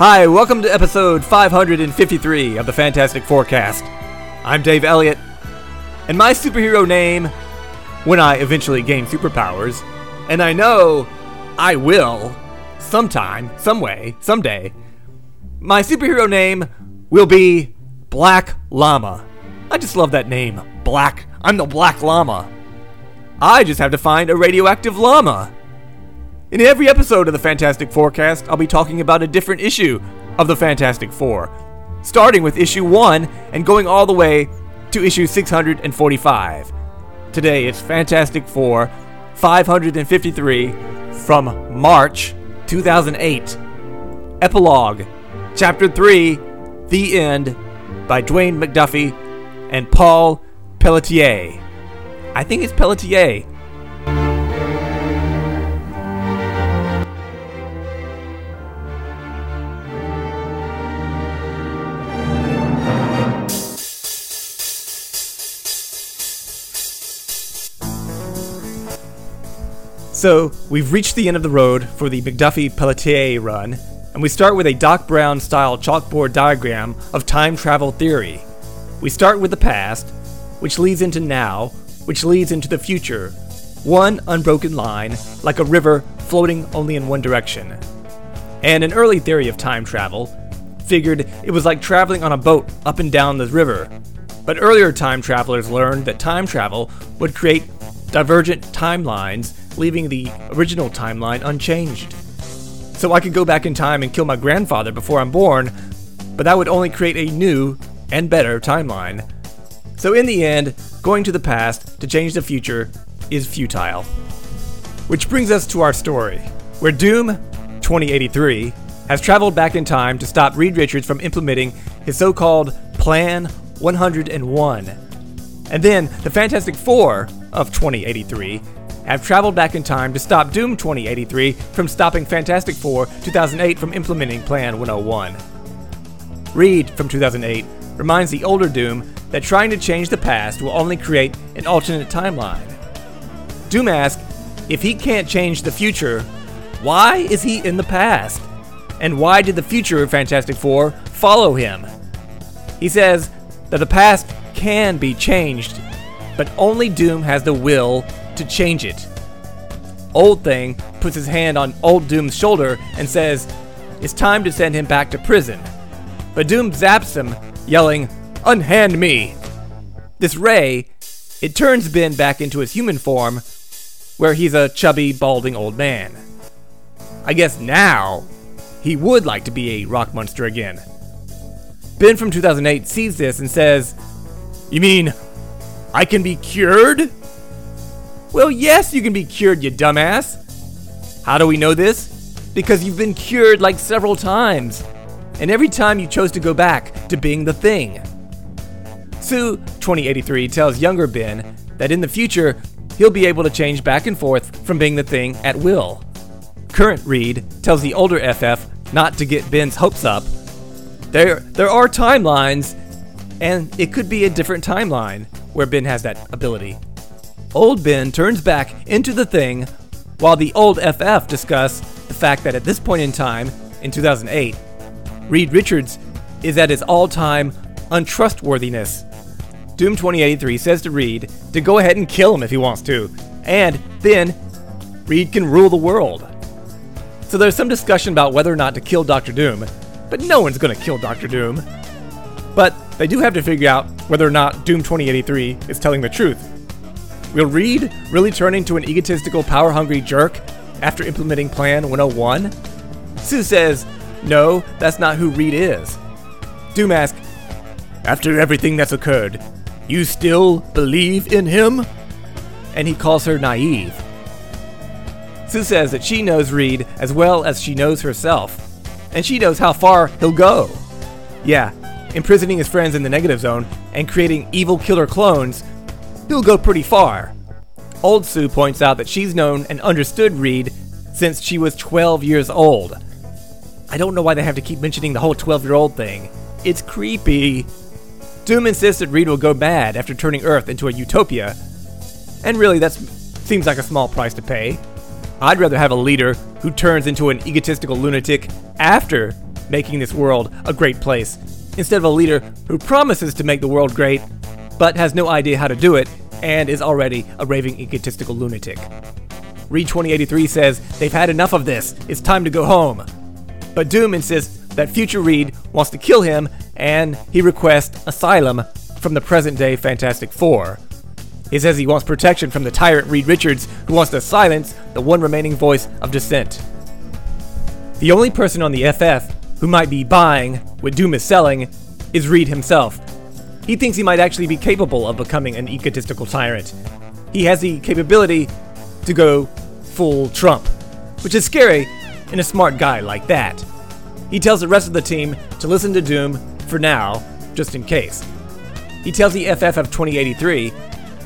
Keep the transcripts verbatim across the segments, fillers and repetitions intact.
Hi, welcome to episode five hundred fifty-three of the Fantastic Forecast. I'm Dave Elliott, and my superhero name, when I eventually gain superpowers, and I know I will, sometime, someway, someday, my superhero name will be Black Llama. I just love that name, Black. I'm the Black Llama. I just have to find a radioactive llama. In every episode of the Fantastic Forecast, I'll be talking about a different issue of the Fantastic Four, starting with issue one and going all the way to issue six hundred forty-five. Today it's Fantastic Four five hundred fifty-three from March two thousand eight. Epilogue, Chapter three, The End, by Dwayne McDuffie and Paul Pelletier. I think it's Pelletier. So, we've reached the end of the road for the McDuffie-Pelletier run, and we start with a Doc Brown-style chalkboard diagram of time travel theory. We start with the past, which leads into now, which leads into the future, one unbroken line, like a river floating only in one direction. And an early theory of time travel figured it was like traveling on a boat up and down the river, but earlier time travelers learned that time travel would create divergent timelines, leaving the original timeline unchanged. So I could go back in time and kill my grandfather before I'm born, but that would only create a new and better timeline. So in the end, going to the past to change the future is futile. Which brings us to our story, where Doom twenty eighty-three has traveled back in time to stop Reed Richards from implementing his so-called Plan one oh one. And then the Fantastic Four of twenty eighty-three have traveled back in time to stop Doom twenty eighty-three from stopping Fantastic Four two thousand eight from implementing Plan one oh one. Reed from two thousand eight reminds the older Doom that trying to change the past will only create an alternate timeline. Doom asks if he can't change the future, why is he in the past? And why did the future of Fantastic Four follow him? He says that the past can be changed, but only Doom has the will to change it. Old Thing puts his hand on Old Doom's shoulder and says, it's time to send him back to prison. But Doom zaps him, yelling, unhand me! This ray, it turns Ben back into his human form, where he's a chubby, balding old man. I guess now, he would like to be a rock monster again. Ben from two thousand eight sees this and says, you mean, I can be cured? Well, yes, you can be cured, you dumbass. How do we know this? Because you've been cured like several times. And every time you chose to go back to being the Thing. Sue twenty eighty-three tells younger Ben that in the future, he'll be able to change back and forth from being the Thing at will. Current Reed tells the older F F not to get Ben's hopes up. There, there are timelines, and it could be a different timeline where Ben has that ability. Old Ben turns back into the Thing, while the old F F discuss the fact that at this point in time, in two thousand eight, Reed Richards is at his all-time untrustworthiness. Doom twenty eighty-three says to Reed to go ahead and kill him if he wants to, and then Reed can rule the world. So there's some discussion about whether or not to kill Doctor Doom, but no one's going to kill Doctor Doom. But they do have to figure out whether or not Doom twenty eighty-three is telling the truth. Will Reed really turn into an egotistical, power-hungry jerk after implementing Plan one oh one? Sue says, no, that's not who Reed is. Doom asks, after everything that's occurred, you still believe in him? And he calls her naive. Sue says that she knows Reed as well as she knows herself, and she knows how far he'll go. Yeah, imprisoning his friends in the negative zone and creating evil killer clones, he'll go pretty far. Old Sue points out that she's known and understood Reed since she was twelve years old. I don't know why they have to keep mentioning the whole twelve-year-old thing. It's creepy. Doom insists that Reed will go mad after turning Earth into a utopia. And really, that seems like a small price to pay. I'd rather have a leader who turns into an egotistical lunatic after making this world a great place, instead of a leader who promises to make the world great, but has no idea how to do it, and is already a raving egotistical lunatic. Reed twenty eighty-three says they've had enough of this, it's time to go home. But Doom insists that future Reed wants to kill him, and he requests asylum from the present-day Fantastic Four. He says he wants protection from the tyrant Reed Richards, who wants to silence the one remaining voice of dissent. The only person on the F F who might be buying what Doom is selling is Reed himself. He thinks he might actually be capable of becoming an egotistical tyrant. He has the capability to go full Trump, which is scary in a smart guy like that. He tells the rest of the team to listen to Doom for now, just in case. He tells the F F of twenty eighty-three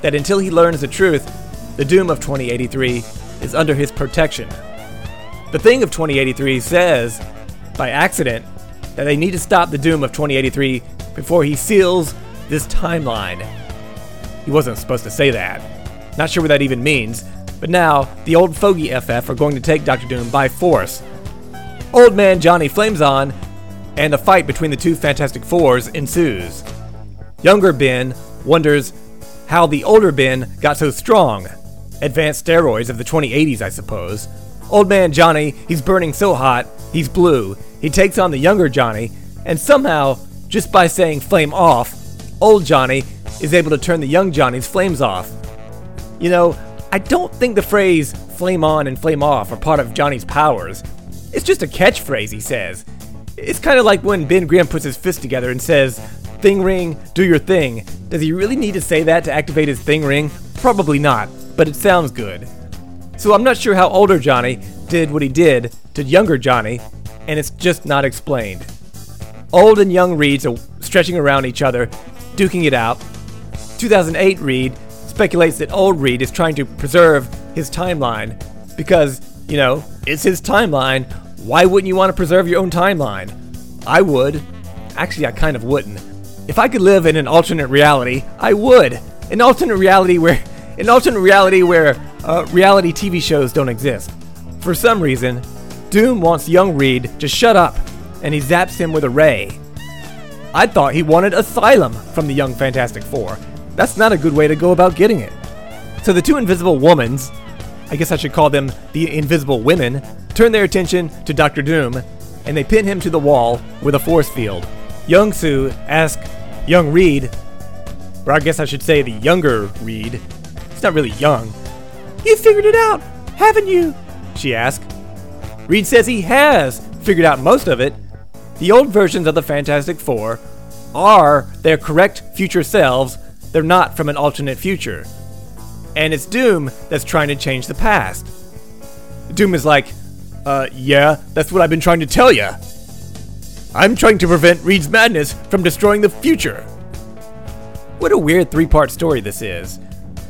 that until he learns the truth, the Doom of twenty eighty-three is under his protection. The Thing of twenty eighty-three says, by accident, that they need to stop the Doom of twenty eighty-three before he seals this timeline. He wasn't supposed to say that. Not sure what that even means, but now the old fogey F F are going to take Doctor Doom by force. Old man Johnny flames on, and a fight between the two Fantastic Fours ensues. Younger Ben wonders how the older Ben got so strong. Advanced steroids of the twenty eighties, I suppose. Old man Johnny, he's burning so hot, he's blue. He takes on the younger Johnny, and somehow, just by saying flame off, old Johnny is able to turn the young Johnny's flames off. You know, I don't think the phrase flame on and flame off are part of Johnny's powers. It's just a catchphrase, he says. It's kind of like when Ben Grimm puts his fist together and says, "Thing ring, do your thing." Does he really need to say that to activate his thing ring? Probably not, but it sounds good. So I'm not sure how older Johnny did what he did to younger Johnny, and it's just not explained. Old and young Reeds are stretching around each other, duking it out. two thousand eight Reed speculates that old Reed is trying to preserve his timeline because, you know, it's his timeline. Why wouldn't you want to preserve your own timeline? I would. Actually, I kind of wouldn't. If I could live in an alternate reality, I would. An alternate reality where, an alternate reality where uh, reality T V shows don't exist. For some reason, Doom wants young Reed to shut up, and he zaps him with a ray. I thought he wanted asylum from the young Fantastic Four. That's not a good way to go about getting it. So the two invisible womans, I guess I should call them the invisible women, turn their attention to Doctor Doom, and they pin him to the wall with a force field. Young Sue asks young Reed, or I guess I should say the younger Reed, it's not really young, "You figured it out, haven't you?" she asks. Reed says he has figured out most of it. The old versions of the Fantastic Four are their correct future selves, they're not from an alternate future. And it's Doom that's trying to change the past. Doom is like, uh, yeah, that's what I've been trying to tell you. I'm trying to prevent Reed's madness from destroying the future. What a weird three-part story this is.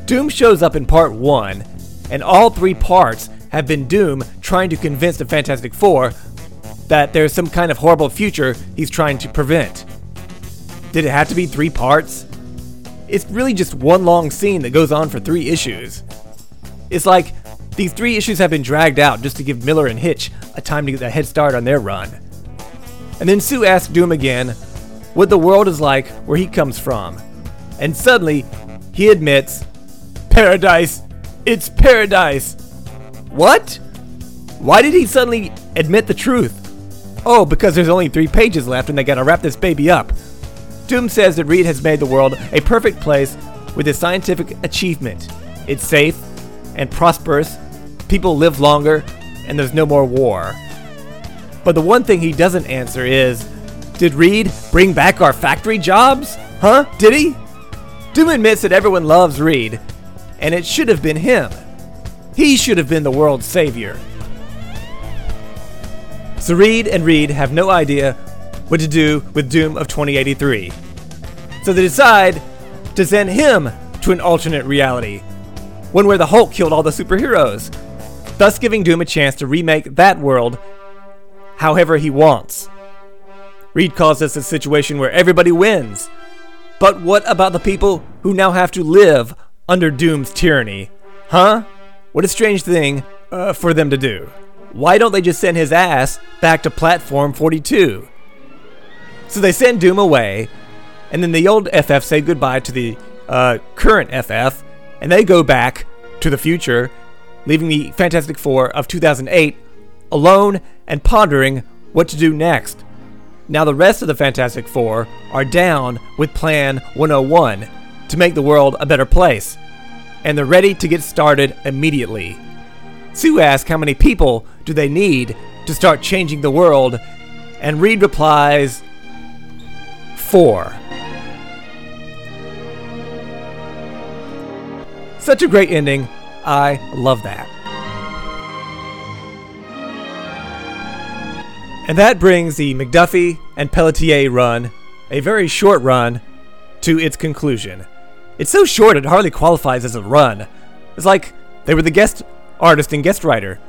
Doom shows up in part one, and all three parts have been Doom trying to convince the Fantastic Four that there's some kind of horrible future he's trying to prevent. Did it have to be three parts? It's really just one long scene that goes on for three issues. It's like these three issues have been dragged out just to give Miller and Hitch a time to get a head start on their run. And then Sue asks Doom again what the world is like where he comes from. And suddenly, he admits, "Paradise! It's paradise!" What? Why did he suddenly admit the truth? Oh, because there's only three pages left and they gotta wrap this baby up. Doom says that Reed has made the world a perfect place with his scientific achievement. It's safe and prosperous, people live longer, and there's no more war. But the one thing he doesn't answer is, did Reed bring back our factory jobs? Huh? Did he? Doom admits that everyone loves Reed, and it should have been him. He should have been the world's savior. So Reed and Reed have no idea what to do with Doom of twenty eighty-three. So they decide to send him to an alternate reality, one where the Hulk killed all the superheroes, thus giving Doom a chance to remake that world however he wants. Reed calls this a situation where everybody wins. But what about the people who now have to live under Doom's tyranny? Huh? What a strange thing uh, for them to do. why don't they just send his ass back to Platform forty-two? So they send Doom away, and then the old F F say goodbye to the uh, current F F, and they go back to the future, leaving the Fantastic Four of two thousand eight alone and pondering what to do next. Now the rest of the Fantastic Four are down with Plan one oh one to make the world a better place, and they're ready to get started immediately. Sue asks how many people do they need to start changing the world, and Reed replies, four. Such a great ending. I love that. And that brings the McDuffie and Pelletier run, a very short run, to its conclusion. It's so short it hardly qualifies as a run. It's like they were the guest artist and guest writer.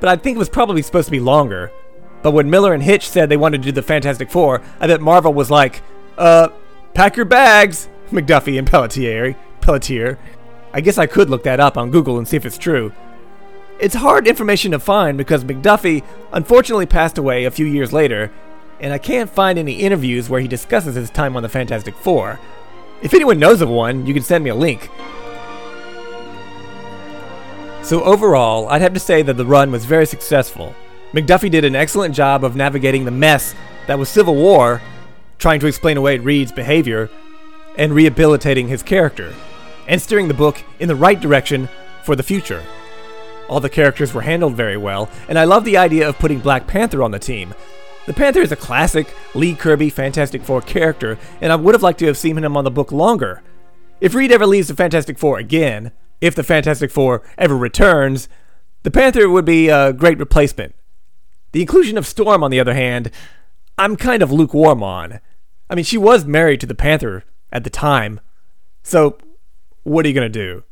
But I think it was probably supposed to be longer. But when Miller and Hitch said they wanted to do the Fantastic Four, I bet Marvel was like, uh, pack your bags, McDuffie and Pelletier. Pelletier. I guess I could look that up on Google and see if it's true. It's hard information to find because McDuffie unfortunately passed away a few years later, and I can't find any interviews where he discusses his time on the Fantastic Four. If anyone knows of one, you can send me a link. So overall, I'd have to say that the run was very successful. McDuffie did an excellent job of navigating the mess that was Civil War, trying to explain away Reed's behavior, and rehabilitating his character, and steering the book in the right direction for the future. All the characters were handled very well, and I love the idea of putting Black Panther on the team. The Panther is a classic Lee-Kirby Fantastic Four character, and I would have liked to have seen him on the book longer. If Reed ever leaves the Fantastic Four again, if the Fantastic Four ever returns, the Panther would be a great replacement. The inclusion of Storm, on the other hand, I'm kind of lukewarm on. I mean, she was married to the Panther at the time, so what are you going to do?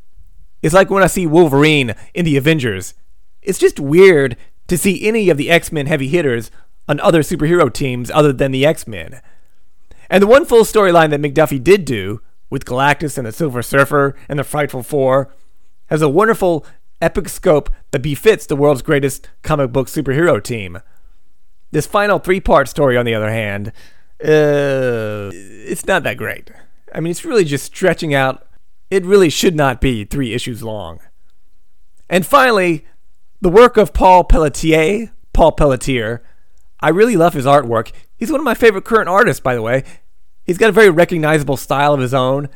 It's like when I see Wolverine in the Avengers. It's just weird to see any of the X-Men heavy hitters on other superhero teams other than the X-Men. And the one full storyline that McDuffie did do, with Galactus and the Silver Surfer and the Frightful Four, has a wonderful epic scope that befits the world's greatest comic book superhero team. This final three-part story, on the other hand, uh, it's not that great. I mean, it's really just stretching out. It really should not be three issues long. And finally, the work of Paul Pelletier. Paul Pelletier. I really love his artwork. He's one of my favorite current artists, by the way. He's got a very recognizable style of his own,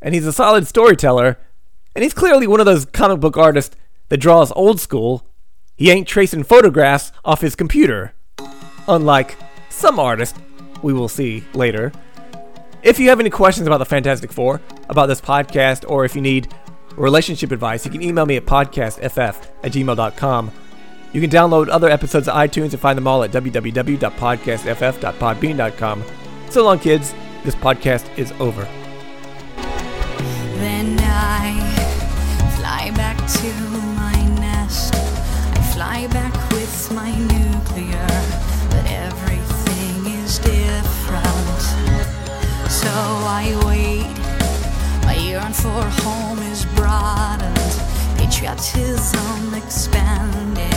and he's a solid storyteller, and he's clearly one of those comic book artists that draws old school. He ain't tracing photographs off his computer, unlike some artists we will see later. If you have any questions about the Fantastic Four, about this podcast, or if you need relationship advice, you can email me at podcastff at gmail dot com. You can download other episodes of iTunes and find them all at w w w dot podcast f f dot podbean dot com. So long, kids. This podcast is over. Then I fly back to my nest. I fly back with my nuclear, but everything is different. So I wait, my yearn for home is broadened, patriotism expanded.